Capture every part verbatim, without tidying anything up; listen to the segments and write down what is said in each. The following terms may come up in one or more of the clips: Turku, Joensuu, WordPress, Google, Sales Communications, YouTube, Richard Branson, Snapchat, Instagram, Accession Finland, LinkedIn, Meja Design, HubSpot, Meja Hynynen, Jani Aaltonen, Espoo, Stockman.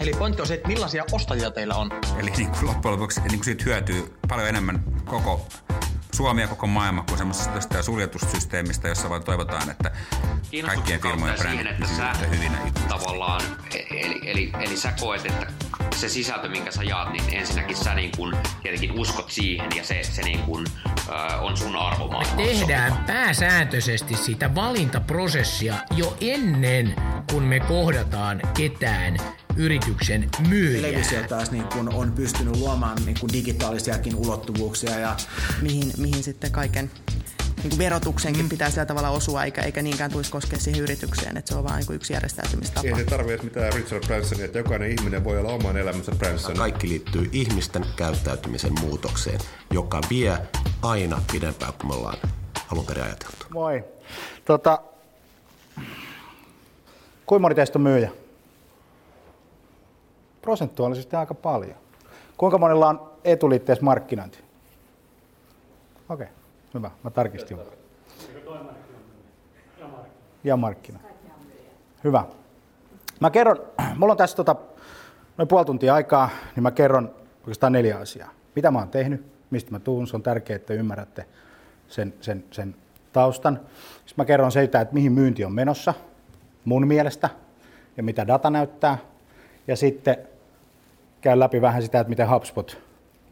Eli pointti on se, että millaisia ostajia teillä on. Eli niin kuin loppujen lopuksi niin kuin siitä hyötyy paljon enemmän koko Suomi ja koko maailma kuin semmoisesta suljetusta systeemistä, jossa vaan toivotaan, että kaikkien firmojen brändit pysyvät hyvinä. Tavallaan, eli, eli, eli sä koet, että se sisältö, minkä sä jaat, niin ensinnäkin sä niin kun tietenkin uskot siihen ja se, se niin kun, äh, on sun arvomaailma. Me tehdään sopiva. Pääsääntöisesti sitä valintaprosessia jo ennen kuin me kohdataan ketään yrityksen myyjää. Televisio taas niin kun on pystynyt luomaan niin kun digitaalisiakin ulottuvuuksia. Ja mihin, mihin sitten kaiken niin kun verotuksenkin mm. pitää sillä tavalla osua, eikä, eikä niinkään tulisi koskea siihen yritykseen, että se on vaan niin kun yksi järjestäytymistapa. Ei se tarvitse mitään Richard Bransonia, että jokainen ihminen voi olla oman elämänsä Branson. Kaikki liittyy ihmisten käyttäytymisen muutokseen, joka vie aina pidempään kuin me ollaan alun perin ajateltu. Moi. Tota, kuinka moni teistä on myyjä? Prosentuaalisesti aika paljon. Kuinka monella on etuliitteessä markkinointi? Okei, hyvä. Mä tarkistin. Ja markkina. Hyvä. Mä kerron, mulla on tässä tota, noin puoli tuntia aikaa, niin mä kerron oikeastaan neljä asiaa. Mitä mä oon tehnyt, mistä mä tuun, se on tärkeää, että ymmärrätte sen, sen, sen taustan. Sitten mä kerron siitä, että mihin myynti on menossa, mun mielestä, ja mitä data näyttää. Ja sitten käyn läpi vähän sitä, että miten HubSpot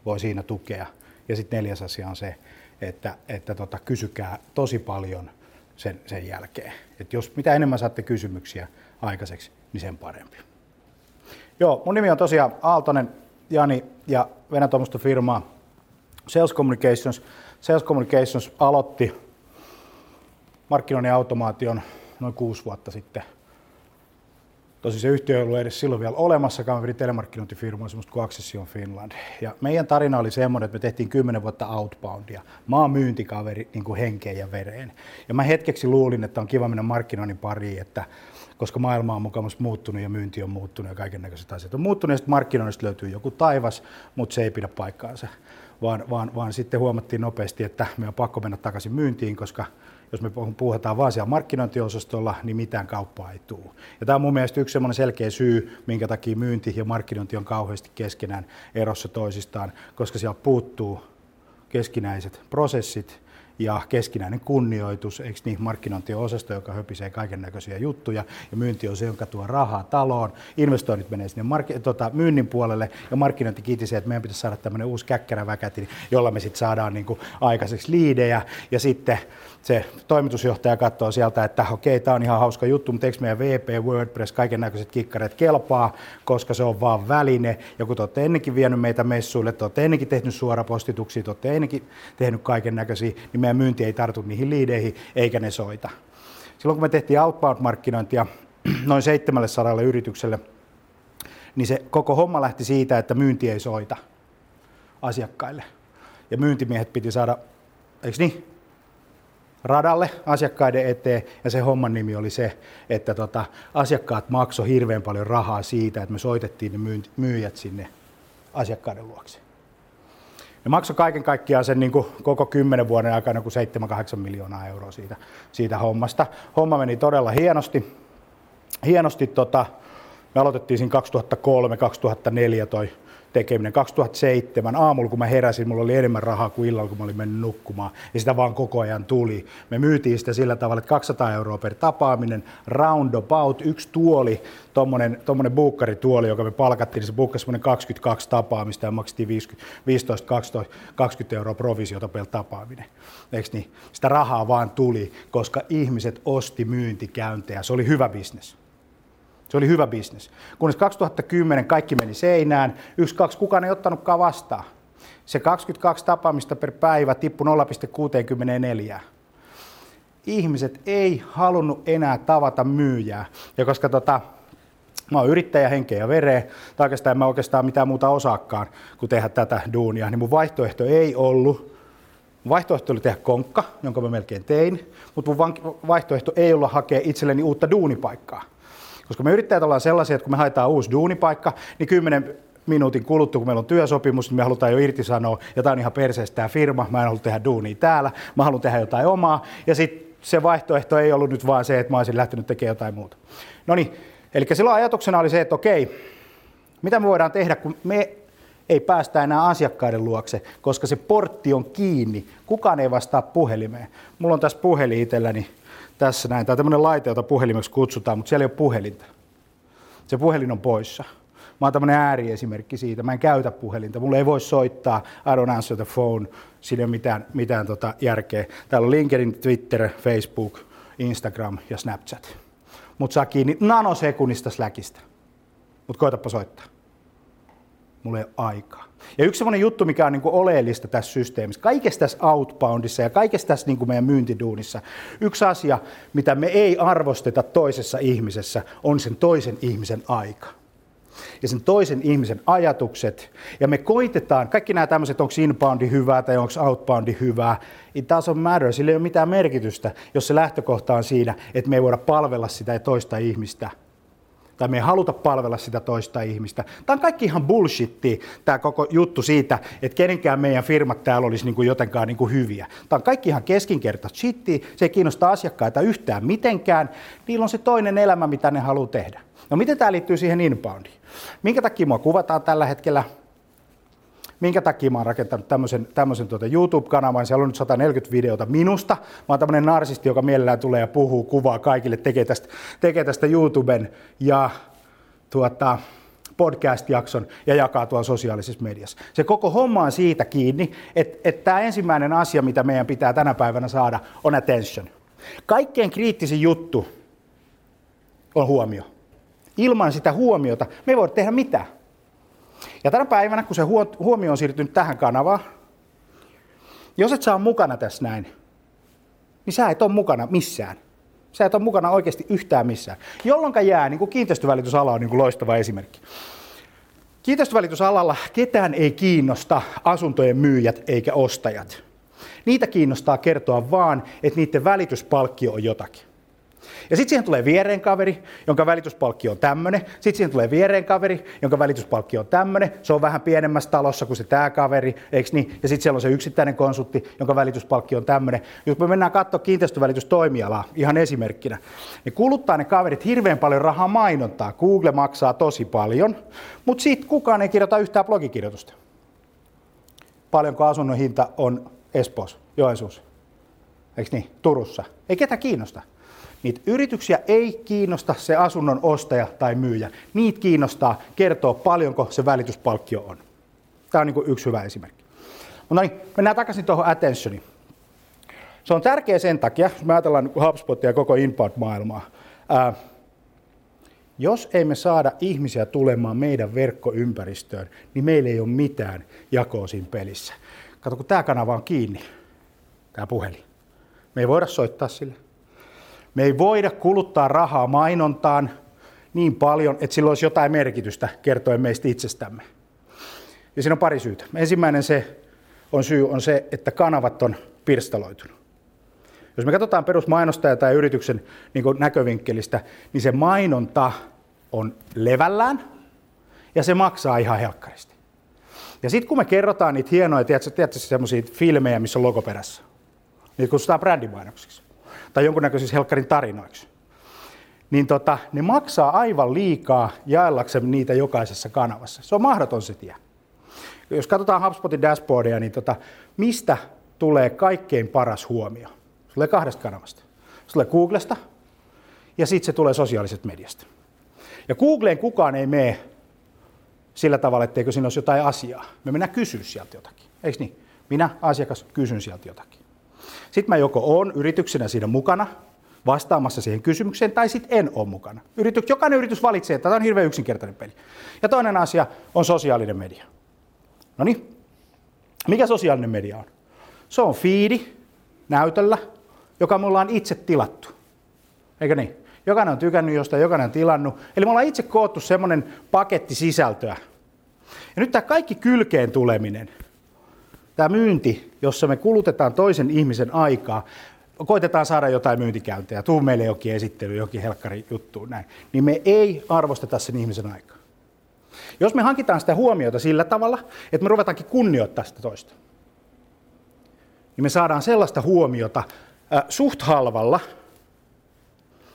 voi siinä tukea. Ja sitten neljäs asia on se, että, että tota, kysykää tosi paljon sen, sen jälkeen. Et jos mitä enemmän saatte kysymyksiä aikaiseksi, niin sen parempi. Joo, mun nimi on tosiaan Aaltonen Jani ja vedän tuommoista firmaa Sales Communications. Sales Communications aloitti markkinoinnin automaation noin kuusi vuotta sitten. Tosi se yhtiö ei ollut edes silloin vielä olemassakaan, me pidin telemarkkinointifirmoja, semmoista kuin Accession Finland. Ja meidän tarina oli semmoinen, että me tehtiin kymmenen vuotta outboundia. Mä oon myyntikaveri niin kuin henkeen ja vereen. Ja mä hetkeksi luulin, että on kiva mennä markkinoinnin pariin, että, koska maailma on mukaan muuttunut ja myynti on muuttunut ja kaikennäköiset asiat on muuttunut. Ja sitten markkinoinnista löytyy joku taivas, mutta se ei pidä paikkaansa. Vaan, vaan, vaan sitten huomattiin nopeasti, että me on pakko mennä takaisin myyntiin, koska jos me puhutaan vaan siellä markkinointiosastolla, niin mitään kauppaa ei tule. Ja tämä on mun mielestä yksi sellainen selkeä syy, minkä takia myynti ja markkinointi on kauheasti keskenään erossa toisistaan, koska siellä puuttuu keskinäiset prosessit ja keskinäinen kunnioitus, eikö niin, markkinointi on osasto, joka höpisee kaikennäköisiä juttuja, ja myynti on se, jonka tuo rahaa taloon, investoinnit menee sinne mark- tota, myynnin puolelle, ja markkinointi kiitisee, että meidän pitäisi saada tämmöinen uusi käkkäräväkäti, jolla me sitten saadaan niinku aikaiseksi liidejä, ja sitten se toimitusjohtaja katsoo sieltä, että okei, tämä on ihan hauska juttu, mutta eikö meidän V P, WordPress, kaikennäköiset kikkareet kelpaa, koska se on vaan väline, ja kun te olette ennenkin vienyt meitä messuille, te olette ennenkin tehnyt suorapostituksia, te olette ennenkin tehnyt kaikennäköisiä, niin meidän myynti ei tartu niihin liideihin, eikä ne soita. Silloin kun me tehtiin outbound-markkinointia noin seitsemällesadalla yritykselle, niin se koko homma lähti siitä, että myynti ei soita asiakkaille. Ja myyntimiehet piti saada, eikö niin, radalle asiakkaiden eteen, ja se homman nimi oli se, että tota, asiakkaat maksoi hirveän paljon rahaa siitä, että me soitettiin ne myynti, myyjät sinne asiakkaiden luokse. Ne maksoi kaiken kaikkiaan sen niin kuin koko kymmenen vuoden aikana kuin seitsemän kahdeksan miljoonaa euroa siitä, siitä hommasta. Homma meni todella hienosti. hienosti tota, me aloitettiin siinä kaksituhattakolme kaksituhattaneljä toi tekeminen. kaksituhattaseitsemän aamulla kun mä heräsin, mulla oli enemmän rahaa kuin illalla kun mä olin mennyt nukkumaan. Ja sitä vaan koko ajan tuli. Me myytiin sitä sillä tavalla, että kaksisataa euroa per tapaaminen, round about, yksi tuoli, tommonen, tommonen buukkarituoli, joka me palkattiin, niin se buukkasi semmoinen kaksikymmentäkaksi tapaamista ja maksettiin viisitoista kaksikymmentä euroa provisiota per tapaaminen. Eiks niin? Sitä rahaa vaan tuli, koska ihmiset osti myyntikäyntejä. Se oli hyvä bisnes. Se oli hyvä bisnes. Kunnes kaksituhattakymmenen kaikki meni seinään, yksi, kaksi, kukaan ei ottanutkaan vastaan. Se kaksikymmentäkaksi tapaamista per päivä tippui nolla pilkku kuusikymmentäneljä. Ihmiset ei halunnut enää tavata myyjää. Ja koska tota, Mä oon yrittäjä henkeä ja vereä, tai oikeastaan en mä oikeastaan mitään muuta osaakaan kuin tehdä tätä duunia, niin mun vaihtoehto ei ollut. Mun vaihtoehto oli tehdä konkka, jonka mä melkein tein, mutta mun vaihtoehto ei ollut hakea itselleni uutta duunipaikkaa. Koska me yrittäjät ollaan sellaisia, että kun me haetaan uusi duunipaikka, niin kymmenen minuutin kuluttua, kun meillä on työsopimus, niin me halutaan jo irtisanoa, ja tää on ihan perseestä tää firma, mä en halua tehdä duunia täällä, mä haluan tehdä jotain omaa, ja sit se vaihtoehto ei ollut nyt vaan se, että mä olisin lähtenyt tekemään jotain muuta. Noniin. Eli silloin ajatuksena oli se, että okei, mitä me voidaan tehdä, kun me ei päästä enää asiakkaiden luokse, koska se portti on kiinni. Kukaan ei vastaa puhelimeen. Mulla on tässä puhelin itselläni, tässä näin. Tämä on tämmöinen laite, jota puhelimeksi kutsutaan, mutta siellä ei ole puhelinta. Se puhelin on poissa. Mä oon tämmöinen ääriesimerkki siitä. Mä en käytä puhelinta. Mulla ei voi soittaa. I don't answer the phone. Siinä ei ole mitään, mitään tota järkeä. Täällä on LinkedIn, Twitter, Facebook, Instagram ja Snapchat. Mut saa kiinni nanosekunnista Slackista. Mut koetapa soittaa. Mulla ei ole aikaa. Ja yksi semmoinen juttu, mikä on niinku oleellista tässä systeemissä, kaikessa tässä outboundissa ja kaikessa tässä niinku meidän myyntiduunissa, yksi asia, mitä me ei arvosteta toisessa ihmisessä, on sen toisen ihmisen aika. Ja sen toisen ihmisen ajatukset. Ja me koitetaan, kaikki nämä tämmöiset, onko inboundi hyvää tai onko outboundi hyvää, it doesn't matter, sillä ei ole mitään merkitystä, jos se lähtökohta on siinä, että me ei voida palvella sitä toista ihmistä. Tai me ei haluta palvella sitä toista ihmistä. Tämä on kaikki ihan bullshittia, tämä koko juttu siitä, että kenenkään meidän firmat täällä olisi niin kuin jotenkaan niin kuin hyviä. Tämä on kaikki ihan keskinkertaista shittia, se ei kiinnosta asiakkaita yhtään mitenkään. Niillä on se toinen elämä, mitä ne haluaa tehdä. No miten tämä liittyy siihen inboundiin? Minkä takia mua kuvataan tällä hetkellä? Minkä takia mä oon rakentanut tämmöisen, tämmöisen tuota YouTube-kanavan? Siellä on nyt sata neljäkymmentä videota minusta. Mä oon tämmöinen narsisti, joka mielellään tulee ja puhuu, kuvaa kaikille, tekee tästä, tekee tästä YouTuben ja tuota, podcast-jakson ja jakaa tuolla sosiaalisessa mediassa. Se koko homma on siitä kiinni, että, että tämä ensimmäinen asia, mitä meidän pitää tänä päivänä saada, on attention. Kaikkein kriittisin juttu on huomio. Ilman sitä huomiota me ei voida tehdä mitään. Ja tänä päivänä, kun se huomio on siirtynyt tähän kanavaan, jos et saa mukana tässä näin, niin sä et ole mukana missään. Sä et ole mukana oikeasti yhtään missään. Jolloinka jää, niin kuin kiinteistövälitysala on niin kuin loistava esimerkki. Kiinteistövälitysalalla ketään ei kiinnosta asuntojen myyjät eikä ostajat. Niitä kiinnostaa kertoa vaan, että niiden välityspalkkio on jotakin. Ja sitten siihen tulee viereen kaveri, jonka välityspalkki on tämmöinen. Sitten siihen tulee viereen kaveri, jonka välityspalkki on tämmöinen. Se on vähän pienemmässä talossa kuin se tämä kaveri, eikö niin? Ja sitten siellä on se yksittäinen konsultti, jonka välityspalkki on tämmöinen. Jos me mennään katsomaan kiinteistövälitystoimialaa ihan esimerkkinä, niin kuluttaa ne kaverit hirveän paljon rahaa mainontaa. Google maksaa tosi paljon, mutta sitten kukaan ei kirjoita yhtään blogikirjoitusta. Paljonko asunnon hinta on Espoossa, Joensuussa, eikö niin? Turussa. Ei ketä kiinnosta. Niitä yrityksiä ei kiinnosta se asunnon ostaja tai myyjä. Niitä kiinnostaa kertoa, paljonko se välityspalkkio on. Tämä on niin kuin yksi hyvä esimerkki. No niin, mennään takaisin tuohon attentioniin. Se on tärkeä sen takia, jos me ajatellaan HubSpotia ja koko inbound-maailmaa. Ää, jos ei me saada ihmisiä tulemaan meidän verkkoympäristöön, niin meillä ei ole mitään jakoa siinä pelissä. Kato, kun tämä kanava on kiinni, tämä puhelin. Me ei voida soittaa sille. Me ei voida kuluttaa rahaa mainontaan niin paljon, että sillä olisi jotain merkitystä kertoen meistä itsestämme. Ja siinä on pari syytä. Ensimmäinen se on syy on se, että kanavat on pirstaloitunut. Jos me katsotaan perusmainostaja tai yrityksen niin kuin näkövinkkelistä, niin se mainonta on levällään ja se maksaa ihan helkkaristi. Ja sitten kun me kerrotaan niitä hienoja, tiedätkö, tiedätkö semmoisia filmejä, missä on logo perässä, niitä kutsutaan brändimainoksiksi. Tai jonkunnäköisissä helkkarin tarinoiksi, niin tota, ne maksaa aivan liikaa jaellaksemme niitä jokaisessa kanavassa. Se on mahdoton se tie. Jos katsotaan HubSpotin dashboardia, niin tota, mistä tulee kaikkein paras huomio? Se tulee kahdesta kanavasta. Se tulee Googlesta ja sitten se tulee sosiaalisesta mediasta. Ja Googleen kukaan ei mene sillä tavalla, etteikö siinä olisi jotain asiaa. Me mennään kysyä sieltä jotakin, eikö niin? Minä, asiakas, kysyn sieltä jotakin. Sitten mä joko oon yrityksenä siinä mukana vastaamassa siihen kysymykseen, tai sitten en ole mukana. Yrity, jokainen yritys valitsee, että tämä on hirveän yksinkertainen peli. Ja toinen asia on sosiaalinen media. No niin, mikä sosiaalinen media on? Se on fiidi näytöllä, joka me ollaan itse tilattu. Eikö niin? jokainen on tykännyt jostain, jokainen on tilannut. Eli me ollaan itse koottu semmoinen paketti sisältöä. Ja nyt tämä kaikki kylkeen tuleminen, tämä myynti, jossa me kulutetaan toisen ihmisen aikaa, koitetaan saada jotain myyntikäyntejä, tuu meille jokin esittely, jokin helkkari juttu, näin, niin me ei arvosteta sen ihmisen aikaa. Jos me hankitaan sitä huomiota sillä tavalla, että me ruvetaankin kunnioittaa sitä toista, niin me saadaan sellaista huomiota äh, suht halvalla,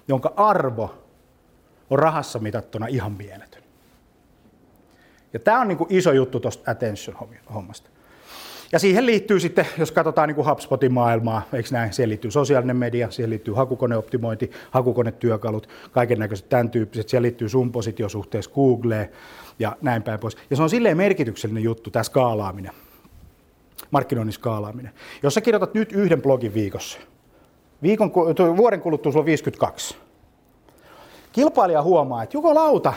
jonka arvo on rahassa mitattuna ihan mieletön. Ja tämä on niin kuin iso juttu tuosta attention-hommasta. Ja siihen liittyy sitten, jos katsotaan niin kuin HubSpotin maailmaa, eikö näin, siihen liittyy sosiaalinen media, siihen liittyy hakukoneoptimointi, hakukonetyökalut, kaiken näköiset tämän tyyppiset, siihen liittyy sun positiosuhteessa Googleen ja näin päin pois. Ja se on silleen merkityksellinen juttu, tämä skaalaaminen, markkinoinnin skaalaaminen. Jos sä kirjoitat nyt yhden blogin viikossa, viikon, vuoden kuluttua sulla on viisikymmentäkaksi. Kilpailija huomaa, että jukolauta,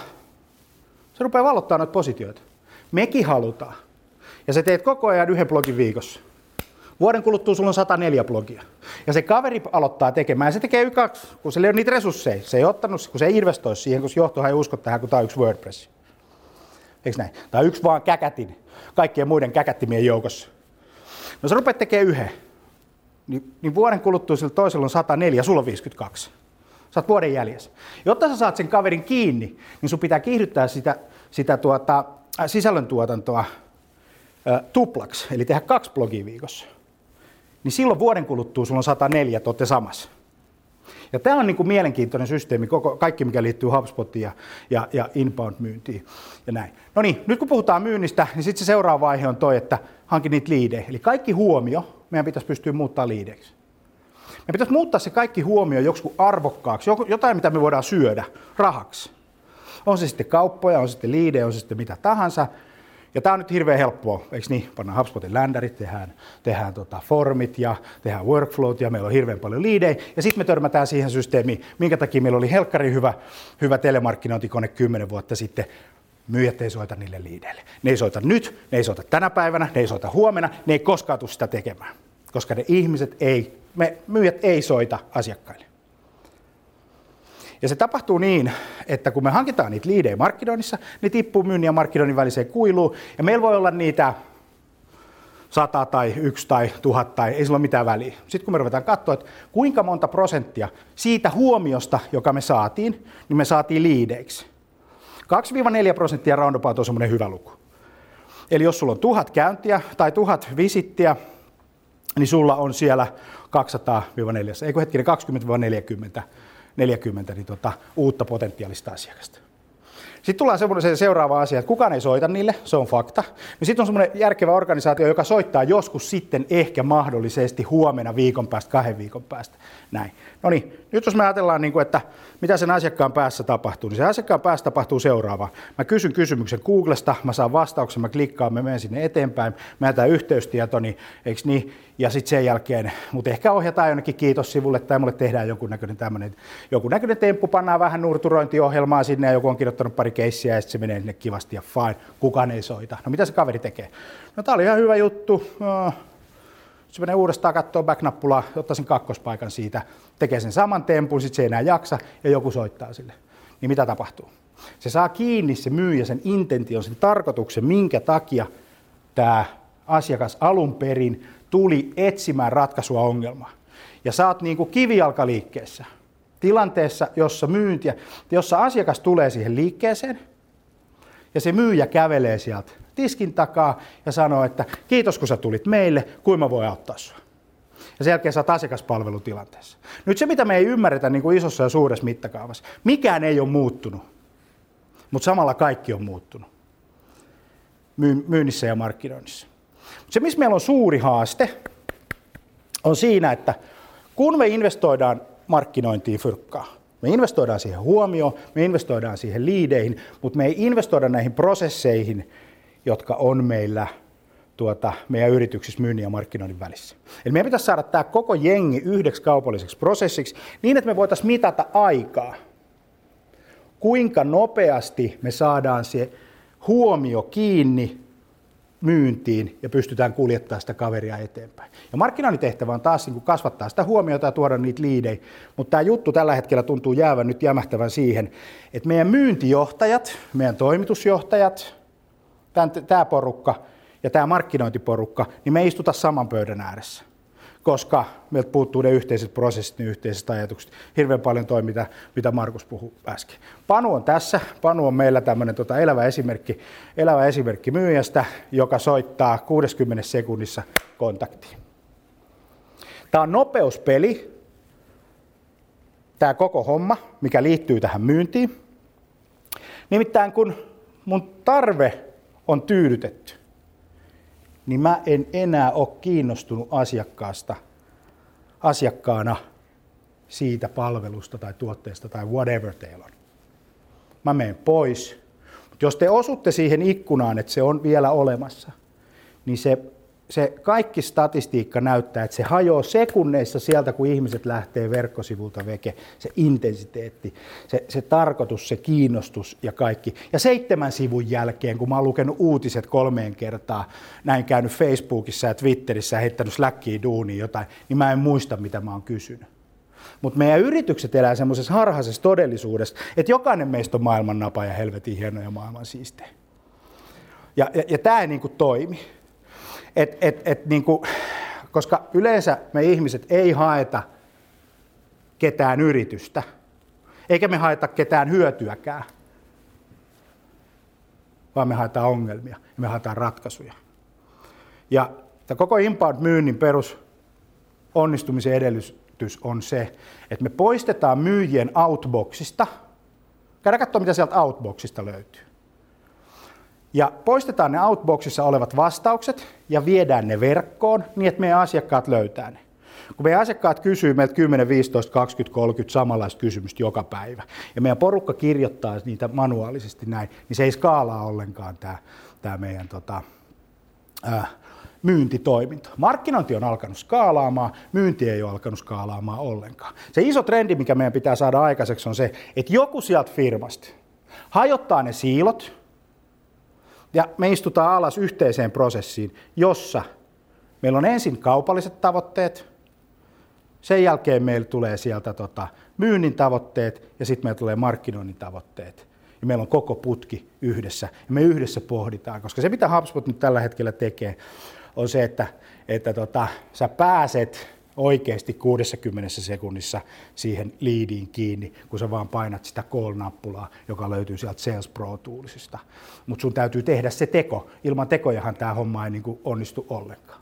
se rupeaa valottaa noita positioita. Mekin halutaan. Ja sä teet koko ajan yhden blogin viikossa. Vuoden kuluttua sulla on sata neljä blogia. Ja se kaveri aloittaa tekemään, ja se tekee yksi kaksi, kun se ei ole niitä resursseja. Se ei ottanut, kun se ei investoi siihen, kun johtohan ei usko tähän, kun tää on yksi WordPress. Eiks näin? Tää on yksi vaan käkätin, kaikkien muiden käkättimien joukossa. No sä rupeat tekemään yhden. Niin, niin vuoden kuluttua sillä toisella on sata neljä, sulla on viisikymmentäkaksi. Sä oot vuoden jäljessä. Jotta sä saat sen kaverin kiinni, niin sun pitää kiihdyttää sitä, sitä tuota, äh, sisällöntuotantoa äh, tuplaksi, eli tehdä kaksi blogia viikossa. Niin silloin vuoden kuluttua sulla on sata neljä, te ootte samassa. Ja tää on niinku mielenkiintoinen systeemi, koko, kaikki mikä liittyy HubSpotiin ja, ja, ja inbound-myyntiin ja näin. No niin, nyt kun puhutaan myynnistä, niin sitten se seuraava vaihe on toi, että hankin niitä liidejä. Eli kaikki huomio meidän pitäisi pystyä muuttamaan liideiksi. Meidän pitäisi muuttaa se kaikki huomio joksikin arvokkaaksi, jotain mitä me voidaan syödä rahaksi. On se sitten kauppoja, on se sitten liidejä, on se sitten mitä tahansa. Ja tämä on nyt hirveän helppoa, eikö niin? Pannaan HubSpotin ländärit, tehdään, tehdään tota formit ja tehdään workflowt ja meillä on hirveän paljon liidejä. Ja sitten me törmätään siihen systeemiin, minkä takia meillä oli helkkari hyvä, hyvä telemarkkinointikone kymmenen vuotta sitten. Myyjät ei soita niille liideille. Ne ei soita nyt, ne ei soita tänä päivänä, ne ei soita huomenna, ne ei koskaan tule sitä tekemään. Koska ne ihmiset ei, me myyjät ei soita asiakkaille. Ja se tapahtuu niin, että kun me hankitaan niitä liidejä markkinoinnissa, ne tippuu myynnin ja markkinoinnin väliseen kuiluun. Ja meillä voi olla niitä sata tai yksi tai tuhat tai ei sillä ole mitään väliä. Sitten kun me ruvetaan katsoa, että kuinka monta prosenttia siitä huomiosta, joka me saatiin, niin me saatiin liideiksi. kaksi neljä prosenttia roundabout on semmoinen hyvä luku. Eli jos sulla on tuhat käyntiä tai tuhat visittiä, niin sulla on siellä kaksisataa neljäsataa, eikö hetkinen, kaksikymmentä neljäkymmentä niin tota, uutta potentiaalista asiakasta. Sitten tullaan semmoinen seuraava asia, että kukaan ei soita niille, se on fakta. Sitten on semmoinen järkevä organisaatio, joka soittaa joskus sitten ehkä mahdollisesti huomenna, viikon päästä, kahden viikon päästä. Näin. No niin, nyt jos me ajatellaan, että mitä sen asiakkaan päässä tapahtuu, niin sen asiakkaan päässä tapahtuu seuraava. Mä kysyn kysymyksen Googlesta, mä saan vastauksen, mä klikkaan, mä menen sinne eteenpäin, mä jätän yhteystietoni, eikö niin? Ja sitten sen jälkeen, mutta ehkä ohjataan jonnekin kiitos-sivulle tai mulle tehdään jonkunnäköinen tämmöinen, jonkunnäköinen temppu, pannaan vähän nurturointiohjelmaa sinne ja joku on kirjoittanut pari keissiä ja sitten se menee sinne kivasti ja fine, kukaan ei soita. No mitä se kaveri tekee? No tää oli ihan hyvä juttu, no, se menee uudestaan katsoa back-nappulaa, ottaa sen kakkospaikan siitä, tekee sen saman tempun, sitten se ei enää jaksa ja joku soittaa sille. Niin mitä tapahtuu? Se saa kiinni se myyjä, sen intention, sen tarkoituksen, minkä takia tämä asiakas alun perin tuli etsimään ratkaisua ongelmaa. Ja sä oot niin kuin kivijalkaliikkeessä, tilanteessa, jossa myyntiä, jossa asiakas tulee siihen liikkeeseen ja se myyjä kävelee sieltä tiskin takaa ja sanoo, että kiitos kun sä tulit meille, kuinka mä voin auttaa sua. Ja sen jälkeen sä oot asiakaspalvelutilanteessa. Nyt se mitä me ei ymmärretä niin kuin isossa ja suuressa mittakaavassa, mikään ei ole muuttunut, mutta samalla kaikki on muuttunut myynnissä ja markkinoinnissa. Se, missä meillä on suuri haaste, on siinä, että kun me investoidaan markkinointiin fyrkkaa, me investoidaan siihen huomioon, me investoidaan siihen liideihin, mutta me ei investoida näihin prosesseihin, jotka on meillä tuota, meidän yrityksissä myynnin ja markkinoinnin välissä. Eli meidän pitäisi saada tämä koko jengi yhdeksi kaupalliseksi prosessiksi niin, että me voitaisiin mitata aikaa, kuinka nopeasti me saadaan se huomio kiinni myyntiin ja pystytään kuljettamaan sitä kaveria eteenpäin. Ja markkinoinnin tehtävä on taas kasvattaa sitä huomiota ja tuoda niitä liidejä, mutta tämä juttu tällä hetkellä tuntuu jäävän nyt jämähtävän siihen, että meidän myyntijohtajat, meidän toimitusjohtajat, tämä porukka ja tämä markkinointiporukka, niin me ei istuta saman pöydän ääressä, koska meiltä puuttuu ne yhteiset prosessit, ne yhteiset ajatukset. Hirveän paljon toi, mitä, mitä Markus puhui äsken. Panu on tässä. Panu on meillä tämmöinen tota, elävä esimerkki, elävä esimerkki myyjästä, joka soittaa kuudessakymmenessä sekunnissa kontaktiin. Tämä on nopeuspeli, tämä koko homma, mikä liittyy tähän myyntiin. Nimittäin kun mun tarve on tyydytetty, niin mä en enää ole kiinnostunut asiakkaasta, asiakkaana siitä palvelusta tai tuotteesta tai whatever teillä on. Mä menen pois. Mut jos te osutte siihen ikkunaan, että se on vielä olemassa, niin se, se kaikki statistiikka näyttää, että se hajoaa sekunneissa sieltä, kun ihmiset lähtee verkkosivulta veke. Se intensiteetti, se, se tarkoitus, se kiinnostus ja kaikki. Ja seitsemän sivun jälkeen, kun mä oon lukenut uutiset kolmeen kertaa, näin käynyt Facebookissa ja Twitterissä ja heittänyt Slackiin duuniin jotain, niin mä en muista, mitä mä oon kysynyt. Mutta meidän yritykset elää semmoisessa harhaisessa todellisuudessa, että jokainen meistä on maailman napa ja helvetin hieno ja maailman siistejä. Ja, ja, ja tää ei niinku toimi. Et, et, et, niin kuin, koska yleensä me ihmiset ei haeta ketään yritystä, eikä me haeta ketään hyötyäkään, vaan me haetaan ongelmia ja me haetaan ratkaisuja. Ja koko inbound-myynnin perus onnistumisen edellytys on se, että me poistetaan myyjien outboxista. Käydään katsomaan, mitä sieltä outboxista löytyy. Ja poistetaan ne outboxissa olevat vastaukset ja viedään ne verkkoon niin, että meidän asiakkaat löytää ne. Kun meidän asiakkaat kysyy meiltä kymmenen, viisitoista, kaksikymmentä, kolmekymmentä samanlaista kysymystä joka päivä ja meidän porukka kirjoittaa niitä manuaalisesti näin, niin se ei skaalaa ollenkaan tämä, tämä meidän tota, äh, myyntitoiminta. Markkinointi on alkanut skaalaamaan, myynti ei ole alkanut skaalaamaan ollenkaan. Se iso trendi, mikä meidän pitää saada aikaiseksi on se, että joku sieltä firmasta hajottaa ne siilot. Ja me istutaan alas yhteiseen prosessiin, jossa meillä on ensin kaupalliset tavoitteet, sen jälkeen meillä tulee sieltä tota myynnin tavoitteet ja sitten meillä tulee markkinoinnin tavoitteet. Ja meillä on koko putki yhdessä ja me yhdessä pohditaan, koska se mitä HubSpot nyt tällä hetkellä tekee on se, että, että tota, sä pääset oikeasti kuudessakymmenessä sekunnissa siihen liidiin kiinni, kun sä vaan painat sitä call-nappulaa, joka löytyy sieltä Sales Pro-tuulisista. Mutta sun täytyy tehdä se teko. Ilman tekojahan tämä homma ei niinku onnistu ollenkaan.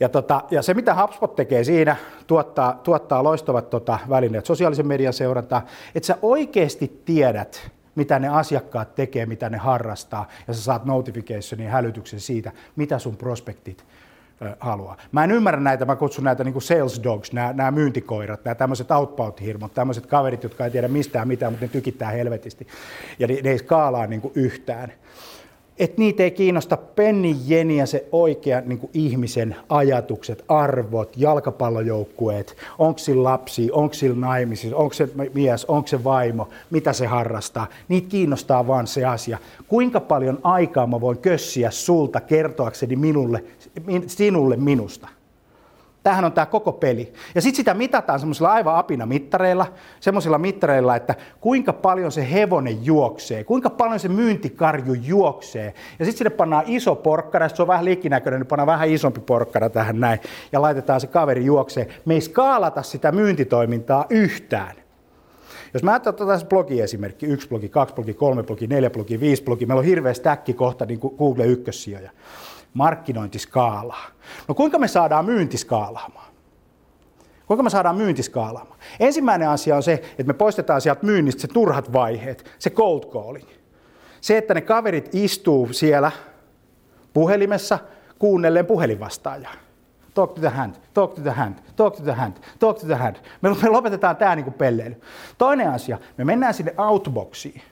Ja, tota, ja se, mitä HubSpot tekee siinä, tuottaa, tuottaa loistavat tota välineet sosiaalisen median seurantaa, että sä oikeasti tiedät, mitä ne asiakkaat tekee, mitä ne harrastaa, ja sä saat notificationin ja hälytyksen siitä, mitä sun prospektit haluaa. Mä en ymmärrä näitä, mä kutsun näitä niin kuin sales dogs, nämä, nämä myyntikoirat, nämä tämmöiset outbound-hirmot, tämmöiset kaverit, jotka ei tiedä mistään mitään, mutta ne tykittää helvetisti ja ne, ne ei skaalaa niin kuin yhtään. Et niitä ei kiinnosta pennin jeniä se oikea niin kuin ihmisen ajatukset, arvot, jalkapallojoukkueet, onko sillä lapsia, onko sillä naimisia, onko se mies, onko se vaimo, mitä se harrastaa. Niitä kiinnostaa vaan se asia. Kuinka paljon aikaa mä voin kössiä sulta kertoakseni minulle, sinulle minusta? Tämähän on tämä koko peli. Ja sitten sitä mitataan semmoisilla aivan apina mittareilla, semmoisilla mittareilla, että kuinka paljon se hevonen juoksee, kuinka paljon se myyntikarju juoksee. Ja sitten sinne pannaan iso porkkana, se on vähän liikinäköinen, niin pannaan vähän isompi porkkana tähän näin ja laitetaan se kaveri juokseen. Me ei skaalata sitä myyntitoimintaa yhtään. Jos mä ajattelin tässä blogiesimerkki, yksi blogi, kaksi blogi, kolme blogi, neljä blogi, viisi blogi, meillä on hirveä stäkki kohta niin kuin Google ykkössijoja. Markkinointiskaalaa. No kuinka me saadaan myyntiskaalaamaan? Kuinka me saadaan myyntiskaalaamaan? Ensimmäinen asia on se, että me poistetaan sieltä myynnistä se turhat vaiheet, se cold calling. Se, että ne kaverit istuu siellä puhelimessa kuunnellen puhelinvastaajaa. Talk to the hand, talk to the hand, talk to the hand, talk to the hand. Me lopetetaan tämä niin kuin pelleily. Toinen asia, me mennään sinne outboxiin.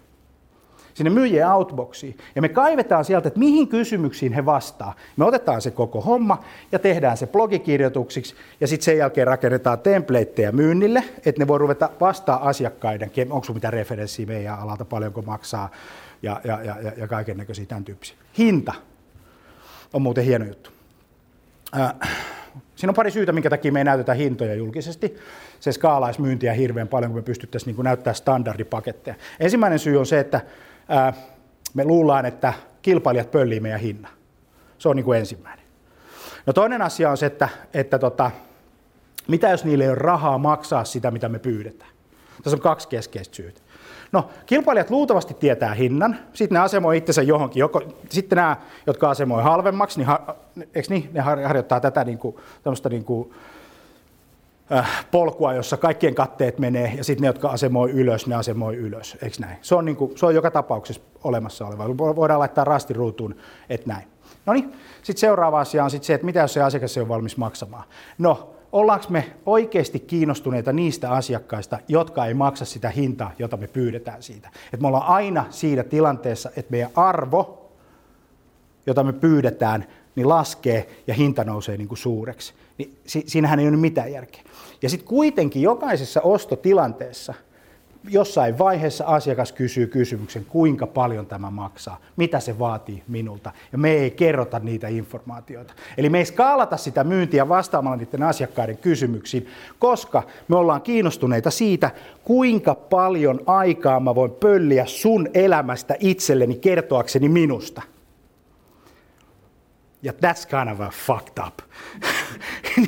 Sinne myyjien outboxiin ja me kaivetaan sieltä, että mihin kysymyksiin he vastaa. Me otetaan se koko homma ja tehdään se blogikirjoituksiksi ja sitten sen jälkeen rakennetaan templateja myynnille, että ne voi ruveta vastaa asiakkaiden, onko sinulla mitään referenssiä meidän alalta, paljonko maksaa ja, ja, ja, ja kaiken näköisiä tämän tyyppisiä. Hinta. on muuten hieno juttu. Äh, siinä on pari syytä, minkä takia me ei näytetä hintoja julkisesti. Se skaalaisi myyntiä hirveän paljon, kun me pystyttäisiin niin näyttämään standardipaketteja. Ensimmäinen syy on se, että äh, me luullaan, että kilpailijat pöllii meidän hinnan. Se on niin kuin ensimmäinen. No toinen asia on se, että, että tota, mitä jos niillä ei ole rahaa maksaa sitä, mitä me pyydetään. Tässä on kaksi keskeistä syytä. No, kilpailijat luultavasti tietää hinnan, sitten ne asemoi itsensä johonkin, joko, sitten nämä, jotka asemoi halvemmaksi, niin, eikö niin, ne harjoittaa tätä niin kuin, tämmöistä niin kuin, äh, polkua, jossa kaikkien katteet menee, ja sitten ne, jotka asemoi ylös, ne asemoi ylös, eikö näin? Se on, niin kuin, se on joka tapauksessa olemassa oleva, voidaan laittaa rasti ruutuun, että näin. No niin, sitten seuraava asia on sit se, että mitä jos se asiakas ei ole valmis maksamaan. No, ollaanko me oikeasti kiinnostuneita niistä asiakkaista, jotka ei maksa sitä hintaa, jota me pyydetään siitä? Et me ollaan aina siinä tilanteessa, että meidän arvo, jota me pyydetään, niin laskee ja hinta nousee niin kuin suureksi. Niin si- siinähän ei ole mitään järkeä. Ja sitten kuitenkin jokaisessa ostotilanteessa jossain vaiheessa asiakas kysyy kysymyksen, kuinka paljon tämä maksaa, mitä se vaatii minulta, ja me ei kerrota niitä informaatioita. Eli me ei skaalata sitä myyntiä vastaamalla niiden asiakkaiden kysymyksiin, koska me ollaan kiinnostuneita siitä, kuinka paljon aikaa mä voin pölliä sun elämästä itselleni kertoakseni minusta. Ja that's kind of a fucked up.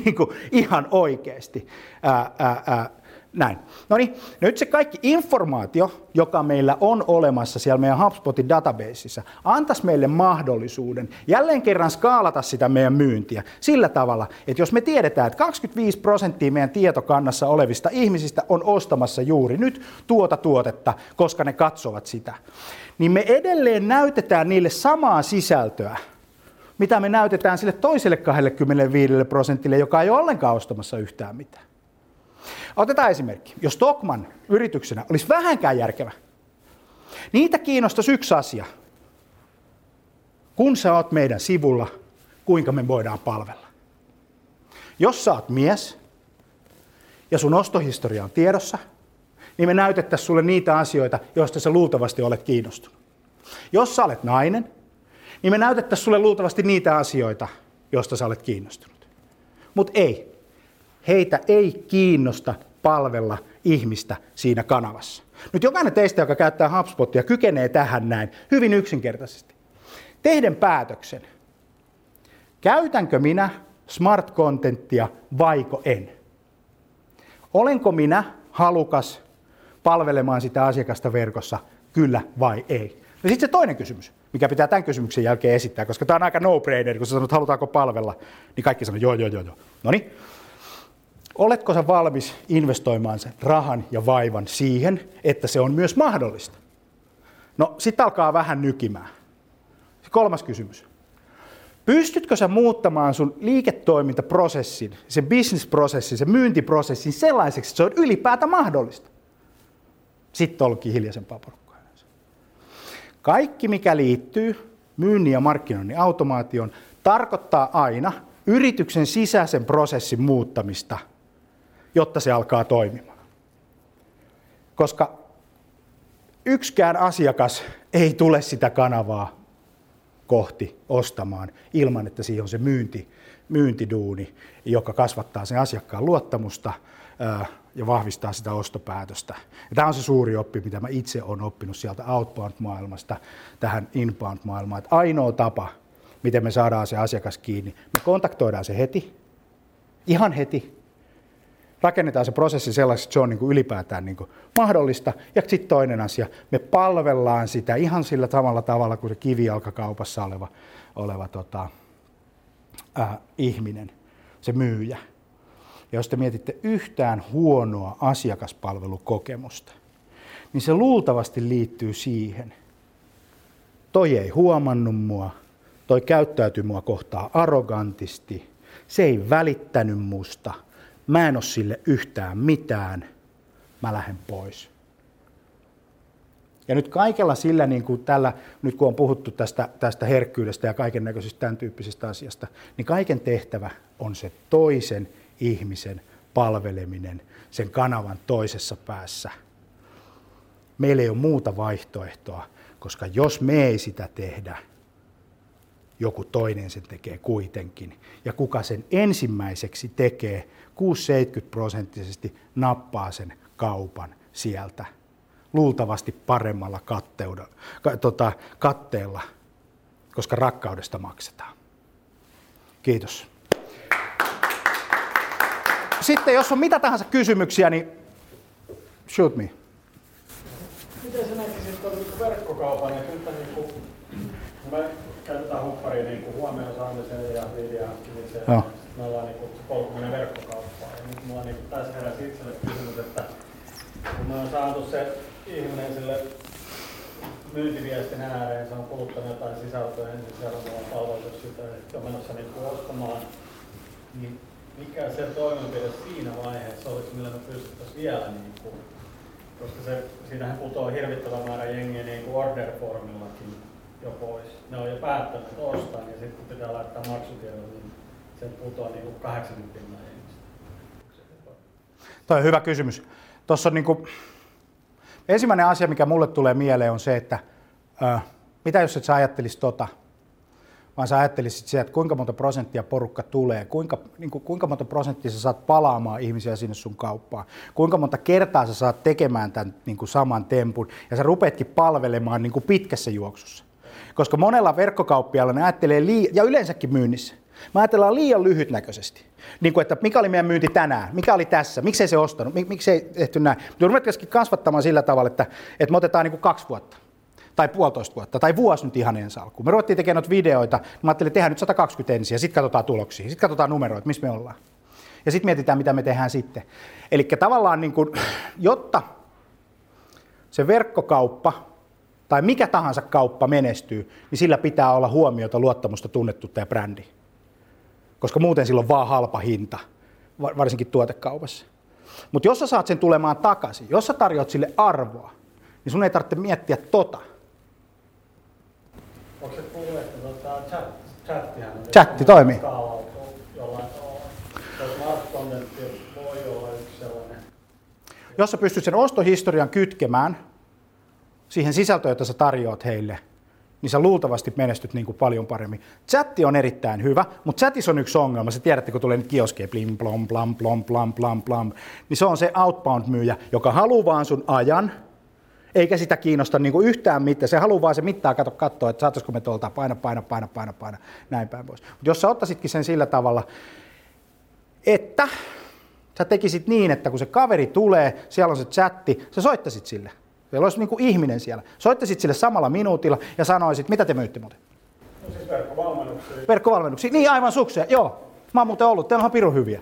Niin kuin ihan oikeasti. Ää, ää, ää. Näin. No niin, nyt se kaikki informaatio, joka meillä on olemassa siellä meidän HubSpotin databaseissa, antaisi meille mahdollisuuden jälleen kerran skaalata sitä meidän myyntiä sillä tavalla, että jos me tiedetään, että kaksikymmentäviisi prosenttia meidän tietokannassa olevista ihmisistä on ostamassa juuri nyt tuota tuotetta, koska ne katsovat sitä, niin me edelleen näytetään niille samaa sisältöä, mitä me näytetään sille toiselle kaksikymmentäviisi prosentille, joka ei ole ollenkaan ostamassa yhtään mitään. Otetaan esimerkki. Jos Stockman yrityksenä olisi vähänkään järkevä, niitä kiinnostaisi yksi asia. Kun sä oot meidän sivulla, kuinka me voidaan palvella. Jos sä oot mies ja sun ostohistoria on tiedossa, niin me näytettäisiin sulle niitä asioita, joista sä luultavasti olet kiinnostunut. Jos sä olet nainen, niin me näytettäisiin sulle luultavasti niitä asioita, joista sä olet kiinnostunut. Mut ei. Heitä ei kiinnosta palvella ihmistä siinä kanavassa. Nyt jokainen teistä, joka käyttää HubSpotia, kykenee tähän näin hyvin yksinkertaisesti. Tehden päätöksen. Käytänkö minä smart contenttia vaiko en? Olenko minä halukas palvelemaan sitä asiakasta verkossa, kyllä vai ei? No sitten se toinen kysymys, mikä pitää tämän kysymyksen jälkeen esittää, koska tämä on aika no-brainer, kun sä sanot, halutaanko palvella, niin kaikki sanoo joo, joo, joo, joo. Noniin. Oletko sä valmis investoimaan sen rahan ja vaivan siihen, että se on myös mahdollista? No, sit alkaa vähän nykimään. Kolmas kysymys. Pystytkö sä muuttamaan sun liiketoimintaprosessin, sen businessprosessin, sen myyntiprosessin sellaiseksi, että se on ylipäätään mahdollista? Sitten ollaankin hiljaisempaa porukkaa. Kaikki, mikä liittyy myynnin ja markkinoinnin automaation, tarkoittaa aina yrityksen sisäisen prosessin muuttamista, jotta se alkaa toimimaan. Koska yksikään asiakas ei tule sitä kanavaa kohti ostamaan ilman, että siihen on se myynti, myyntiduuni, joka kasvattaa sen asiakkaan luottamusta ja vahvistaa sitä ostopäätöstä. Ja tämä on se suuri oppi, mitä mä itse olen oppinut sieltä outbound-maailmasta tähän inbound-maailmaan. Että ainoa tapa, miten me saadaan se asiakas kiinni, me kontaktoidaan se heti, ihan heti. Rakennetaan se prosessi sellaiseksi, että se on niin kuin ylipäätään niin kuin mahdollista. Ja sitten toinen asia, me palvellaan sitä ihan sillä samalla tavalla kuin se kivijalkakaupassa oleva, oleva tota, äh, ihminen, se myyjä. Ja jos te mietitte yhtään huonoa asiakaspalvelukokemusta, niin se luultavasti liittyy siihen, toi ei huomannut mua, toi käyttäytyy mua kohtaan arrogantisti, se ei välittänyt musta. Mä en oo sille yhtään mitään, mä lähden pois. Ja nyt kaikella sillä, niin kuin tällä, nyt kun on puhuttu tästä, tästä herkkyydestä ja kaiken näköisistä tämän tyyppisistä asiasta, niin kaiken tehtävä on se toisen ihmisen palveleminen sen kanavan toisessa päässä. Meillä ei ole muuta vaihtoehtoa, koska jos me ei sitä tehdä, joku toinen sen tekee kuitenkin. Ja kuka sen ensimmäiseksi tekee, kuusikymmentä-seitsemänkymmentä prosenttisesti nappaa sen kaupan sieltä, luultavasti paremmalla katteudella, ka, tota, katteella, koska rakkaudesta maksetaan. Kiitos. Sitten jos on mitä tahansa kysymyksiä, niin shoot me. Miten sä näkisit tuon verkkokaupan ja kyllä niinku, me käytetään huppariin niinku huomioon saamiseen ja videohankkimiseen, no. Me ollaan niinku polkuminen verkkokauppaan ja nyt mulla niinku tässä heräsi itselle kysymys, että kun me on saatu se ihminen sille myyntiviestin ääreen, se on kuluttanut jotain sisältöä ensin seuraavaan palveluun sitä, että on menossa niinku ostamaan, niin mikä se toimenpide siinä vaiheessa olisi, millä me pystyttäisiin vielä niinku, koska se, siinähän putoo hirvittävä määrä jengiä niin kuin order-formillakin jo pois. Ne on jo päättänyt ostaa ja sitten kun pitää laittaa maksutiedon, niin se putoo niin kuin kahdeksankymmentä pinnaa ihmistä. Toi on hyvä kysymys. Tuossa on niin kuin, ensimmäinen asia, mikä mulle tulee mieleen on se, että äh, mitä jos et sä ajattelisit tota, vaan sä ajattelisit se, että kuinka monta prosenttia porukka tulee, kuinka, niin kuin, kuinka monta prosenttia sä saat palaamaan ihmisiä sinne sun kauppaan, kuinka monta kertaa sä saat tekemään tämän niin kuin saman tempun ja sä rupeatkin palvelemaan niin kuin pitkässä juoksussa. Koska monella verkkokauppialla ne ajattelee, lii- ja yleensäkin myynnissä, me ajatellaan liian lyhytnäköisesti. Niin kuin, että mikä oli meidän myynti tänään, mikä oli tässä, miksei se ostanut, Mik- miksei tehty näin. Me ruvettaisiin kasvattamaan sillä tavalla, että, että me otetaan niin kuin kaksi vuotta. Tai puolitoista vuotta, tai vuosi nyt ihan ensi alkuun. Me ruvettiin tekemään noita videoita, niin mä ajattelin, että tehdään nyt sata kaksikymmentä ensin, ja sitten katsotaan tuloksia, sitten katsotaan numeroita, missä me ollaan. Ja sitten mietitään, mitä me tehdään sitten. Eli tavallaan, niin kun, jotta se verkkokauppa, tai mikä tahansa kauppa menestyy, niin sillä pitää olla huomiota, luottamusta, tunnettuutta ja brändi. Koska muuten sillä on vaan halpa hinta, varsinkin tuotekaupassa. Mutta jos sä saat sen tulemaan takaisin, jos sä tarjoat sille arvoa, niin sun ei tarvitse miettiä tota. Onko se kuullut, että tuota, chat, chattihan on chatti toimii. Jollain smartcontentti voi olla yksi sellainen. Jos sä pystyt sen ostohistorian kytkemään siihen sisältöön, jota sä tarjoat heille, niin sä luultavasti menestyt niin kuin paljon paremmin. Chatti on erittäin hyvä, mutta chatissa on yksi ongelma. Se tiedätte, kun tulee nyt kioskeja, blim, blom, blam, blom, blam, blam, blam, niin se on se outbound-myyjä, joka haluaa vaan sun ajan, eikä sitä kiinnosta niinku yhtään mitään. Se haluaa vaan se mittaa kato, katsoa, että saataisiko me tuolta paina, paina, paina, paina, paina, näin päin pois. Mutta jos sä ottaisitkin sen sillä tavalla, että sä tekisit niin, että kun se kaveri tulee, siellä on se chatti, sä soittasit sille. Siellä olisi niinku ihminen siellä. Soittasit sille samalla minuutilla ja sanoisit, mitä te myytte muuten? No siis verkkovalmennuksia. Verkkovalmennuksia, niin aivan suksia, joo. Mä oon muuten ollut, teillä on pirun hyviä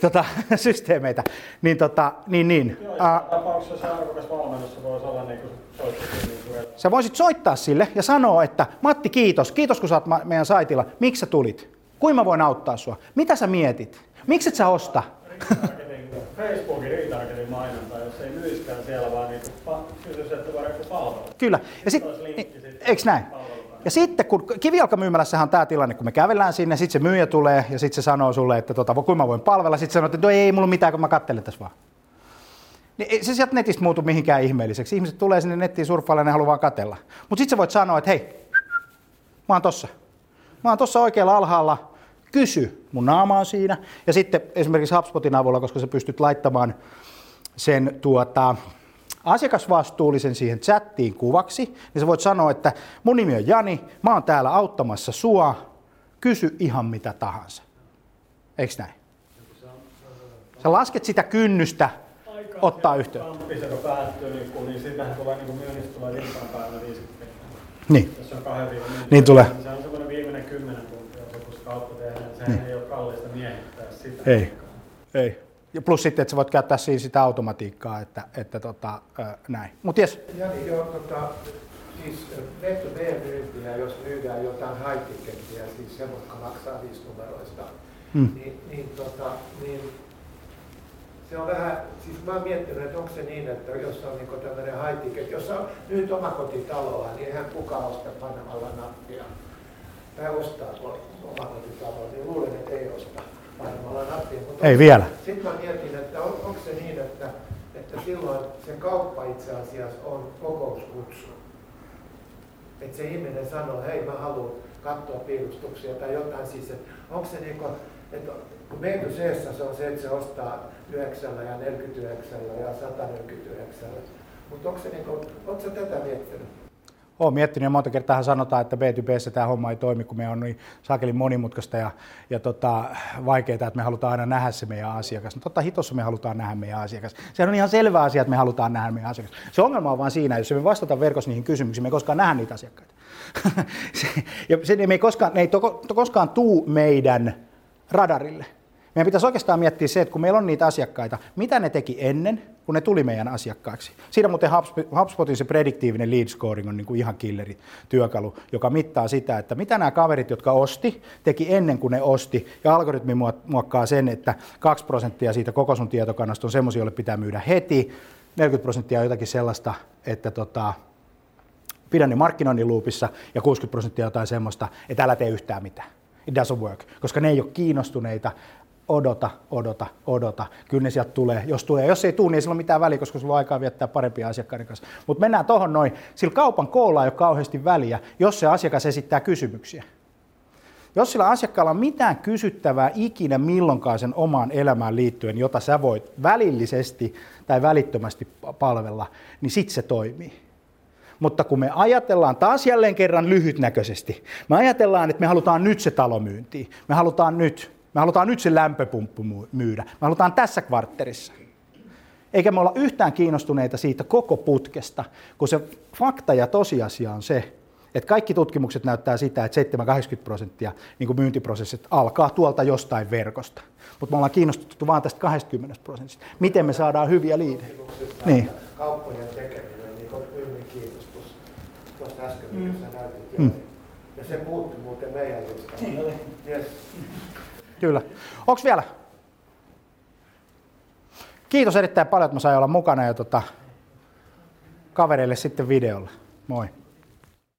tota, systeemeitä, niin tota, niin niin. Joo, tapauksessa se arvokas valmennossa voisi olla niin kuin soittaa. Sä voisit soittaa sille ja sanoa, että Matti kiitos, kiitos kun sä oot meidän saitilla, miksi sä tulit? Kuin mä voin auttaa sua? Mitä sä mietit? Miksi et sä osta? Facebookin riitarketin mainonta, jos ei myiskään siellä vaan niin kysyisi, että vaan joku palvelu. Kyllä, ja sit, eiks näin? Ja sitten kun kivijalkamyymälässähän on tämä tilanne, kun me kävellään sinne, sitten se myyjä tulee ja sitten se sanoo sulle, että tota, kuinka mä voin palvella, sitten sanoo, että no ei mulla mitään, kun mä katselen tässä vaan. Niin se sieltä netistä muutu mihinkään ihmeelliseksi. Ihmiset tulee sinne nettiin surffailla ja ne haluaa vaan katsella. Mutta sitten sä voit sanoa, että hei, mä oon tossa. Mä oon tossa oikealla alhaalla, kysy, mun naama on siinä. Ja sitten esimerkiksi HubSpotin avulla, koska sä pystyt laittamaan sen tuota... asiakasvastuullisen siihen chattiin kuvaksi, niin sä voit sanoa, että mun nimi on Jani, mä oon täällä auttamassa sua, kysy ihan mitä tahansa. Eiks näin? Sä lasket sitä kynnystä ottaa yhteyttä. Kamppi, joka päättyy, niin siitähän tulee myynnissä tulee liikaan päälle viisikymmentä. Niin. Jos on kahden viikon niin tulee. Se on semmoinen viimeinen kymmenen tuntia, kun kauppa tehdään, sehän ei ole kallista miehittää sitä. Ei, ei. Ja plus sitten, että sä voit käyttää siinä sitä automatiikkaa, että, että tota, ää, näin. Mut jes. Jani, joo, tota, siis netto B-myyntiä, jos myydään jotain high-tickettiä, siis semmoista, joka maksaa viisi numeroista, mm. niin, niin, tota, niin se on vähän, siis mä oon miettinyt, että onko se niin, että jos on niinku tämmöinen high-ticket, jos on nyt omakotitaloa, niin eihän kukaan osta panemalla nappia. Tai ostaa omakotitaloa, niin luulen, että ei osta. Mutta ei vielä. Sitten mä mietin, että on, onko se niin, että, että silloin se kauppa itse asiassa on kokouskutsu. että se ihminen sanoo, hei mä haluan katsoa piirustuksia tai jotain siis, että onko se niin kuin, että Mennyseessä se on se, että se ostaa yhdeksällä ja neljäkymmentäyhdeksällä ja sata neljäkymmentäyhdeksällä, mutta onko, niin onko se tätä miettinyt? Olen miettinyt ja monta kertaa sanotaan, että B kaksi B:ssä tämä homma ei toimi, kun me on niin sakelin monimutkaista ja, ja tota, vaikeaa, että me halutaan aina nähdä se meidän asiakas. No totta hitossa me halutaan nähdä meidän asiakas. Sehän on ihan selvä asia, että me halutaan nähdä meidän asiakas. Se ongelma on vaan siinä, että jos me vastataan verkossa niihin kysymyksiin, me ei koskaan nähdä niitä asiakkaita. se, ja se, ne, ei koskaan, ne ei to, to, koskaan tuu meidän radarille. Meidän pitäisi oikeastaan miettiä se, että kun meillä on niitä asiakkaita, mitä ne teki ennen, kun ne tuli meidän asiakkaiksi. Siinä muuten HubSpotin se prediktiivinen lead scoring on niin kuin ihan killeri työkalu, joka mittaa sitä, että mitä nämä kaverit, jotka osti, teki ennen kuin ne osti. Ja algoritmi muokkaa sen, että kaksi prosenttia siitä koko sun tietokannasta on semmoisia, joille pitää myydä heti. neljäkymmentä prosenttia on jotakin sellaista, että tota, pidä ne markkinoinnin loopissa ja kuusikymmentä prosenttia jotain semmoista, että älä tee yhtään mitään. It doesn't work, koska ne ei ole kiinnostuneita. Odota, odota, odota. Kyllä ne sieltä tulee. Jos tulee, jos ei tule, niin ei sillä ole mitään väliä, koska sulla on aikaa viettää parempia asiakkaiden kanssa. Mutta mennään tuohon noin. Sillä kaupan koolla ei ole kauheasti väliä, jos se asiakas esittää kysymyksiä. Jos sillä asiakkaalla on mitään kysyttävää ikinä milloinkaan sen omaan elämään liittyen, jota sä voit välillisesti tai välittömästi palvella, niin sit se toimii. Mutta kun me ajatellaan taas jälleen kerran lyhytnäköisesti, me ajatellaan, että me halutaan nyt se talo myyntiin, me halutaan nyt. Me halutaan nyt se lämpöpumppu myydä. Me halutaan tässä kvartterissa. Eikä me olla yhtään kiinnostuneita siitä koko putkesta, kun se fakta ja tosiasia on se, että kaikki tutkimukset näyttää sitä, että seitsemänkymmentä–kahdeksankymmentä prosenttia niin myyntiprosessit alkaa tuolta jostain verkosta. Mutta me ollaan kiinnostuttu vain tästä kaksikymmentä prosentista. Miten me saadaan hyviä liidejä? Niin. Kauppojen tekeminen niin on hyvin kiinnostus. Tuosta äsken, mikä sä näytit. Mm. Ja se puuttui muuten meidän listalla. Yes. Kyllä. Onko vielä? Kiitos erittäin paljon, että mä sain olla mukana ja tota, kavereille sitten videolla. Moi.